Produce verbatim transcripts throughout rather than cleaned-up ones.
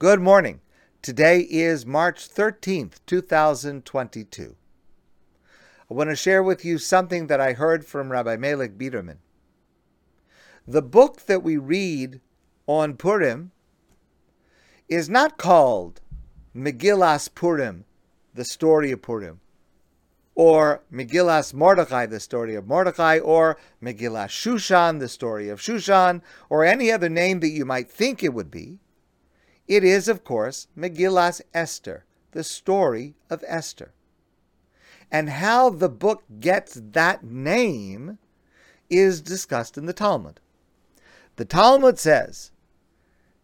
Good morning. Today is March thirteenth, two thousand twenty-two. I want to share with you something that I heard from Rabbi Melech Biederman. The book that we read on Purim is not called Megillas Purim, the story of Purim, or Megillas Mordechai, the story of Mordechai, or Megillas Shushan, the story of Shushan, or any other name that you might think it would be. It is, of course, Megillas Esther, the story of Esther. And how the book gets that name is discussed in the Talmud. The Talmud says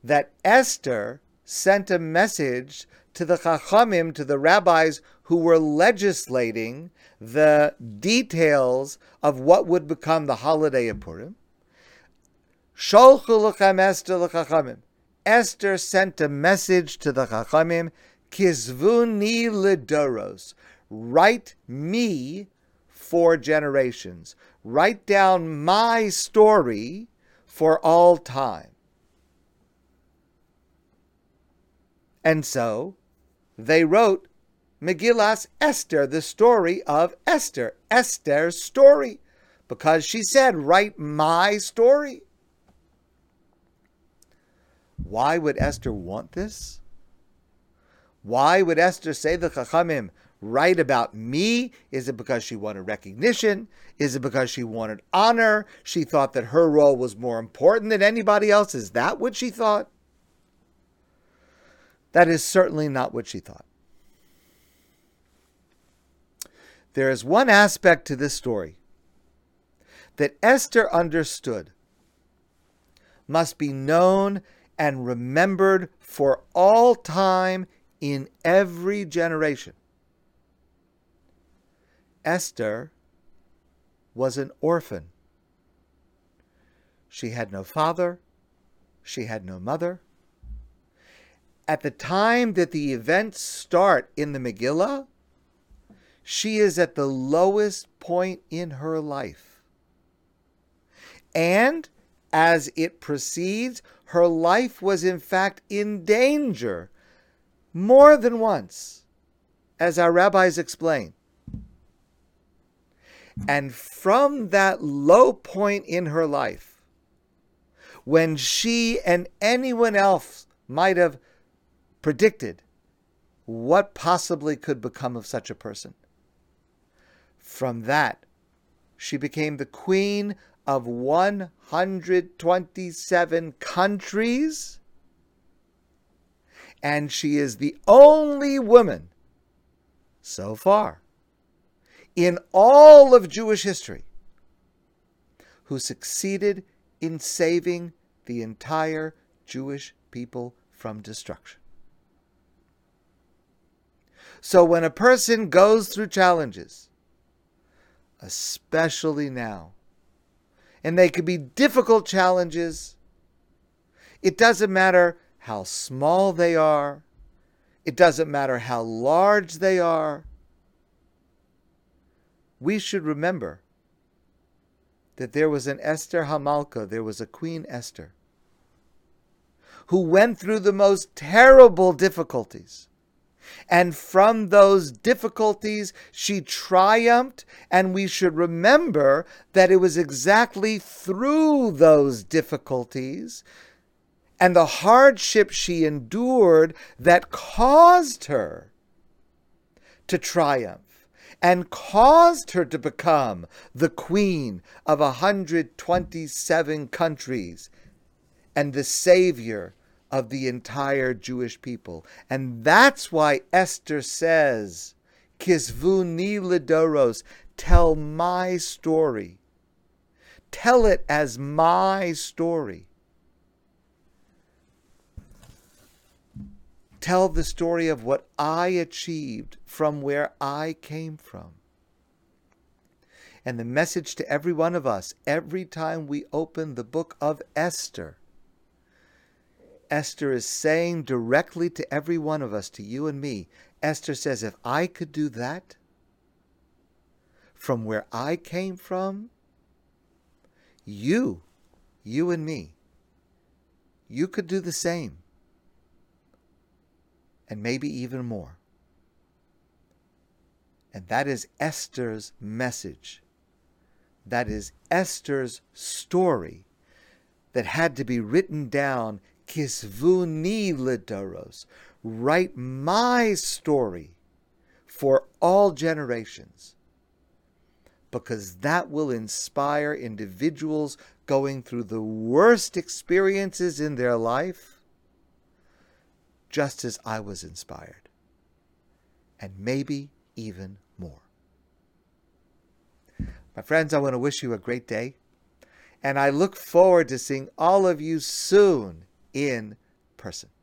that Esther sent a message to the Chachamim, to the rabbis who were legislating the details of what would become the holiday of Purim. Sholchu l'chem Esther l'chachamim. Esther sent a message to the Chachamim, Kizvuni Ledoros, write me for generations. Write down my story for all time. And so they wrote Megillas Esther, the story of Esther, Esther's story, because she said, write my story. Why would Esther want this? Why would Esther say the Chachamim, write about me? Is it because she wanted recognition? Is it because she wanted honor? She thought that her role was more important than anybody else. Is that what she thought? That is certainly not what she thought. There is one aspect to this story that Esther understood must be known and remembered for all time in every generation. Esther was an orphan. She had no father. She had no mother. At the time that the events start in the Megillah, she is at the lowest point in her life. And as it proceeds, her life was in fact in danger more than once, as our rabbis explain. And from that low point in her life, when she and anyone else might have predicted what possibly could become of such a person, from that, she became the queen of one hundred twenty-seven countries, and she is the only woman so far in all of Jewish history who succeeded in saving the entire Jewish people from destruction. So when a person goes through challenges, especially now, and they could be difficult challenges, it doesn't matter how small they are. It doesn't matter how large they are. We should remember that there was an Esther Hamalka, there was a Queen Esther, who went through the most terrible difficulties. And from those difficulties, she triumphed, and we should remember that it was exactly through those difficulties and the hardship she endured that caused her to triumph and caused her to become the queen of one hundred twenty-seven countries and the savior of the entire Jewish people. And that's why Esther says, Kizvuni Ledoros, tell my story. Tell it as my story. Tell the story of what I achieved from where I came from. And the message to every one of us, every time we open the book of Esther, Esther is saying directly to every one of us, to you and me, Esther says, if I could do that from where I came from, you, you and me, you could do the same. and maybe even more. And that is Esther's message. That is Esther's story that had to be written down, Kizvuni Ledoros, write my story for all generations, because that will inspire individuals going through the worst experiences in their life, just as I was inspired, and maybe even more. My friends, I want to wish you a great day, and I look forward to seeing all of you soon in person.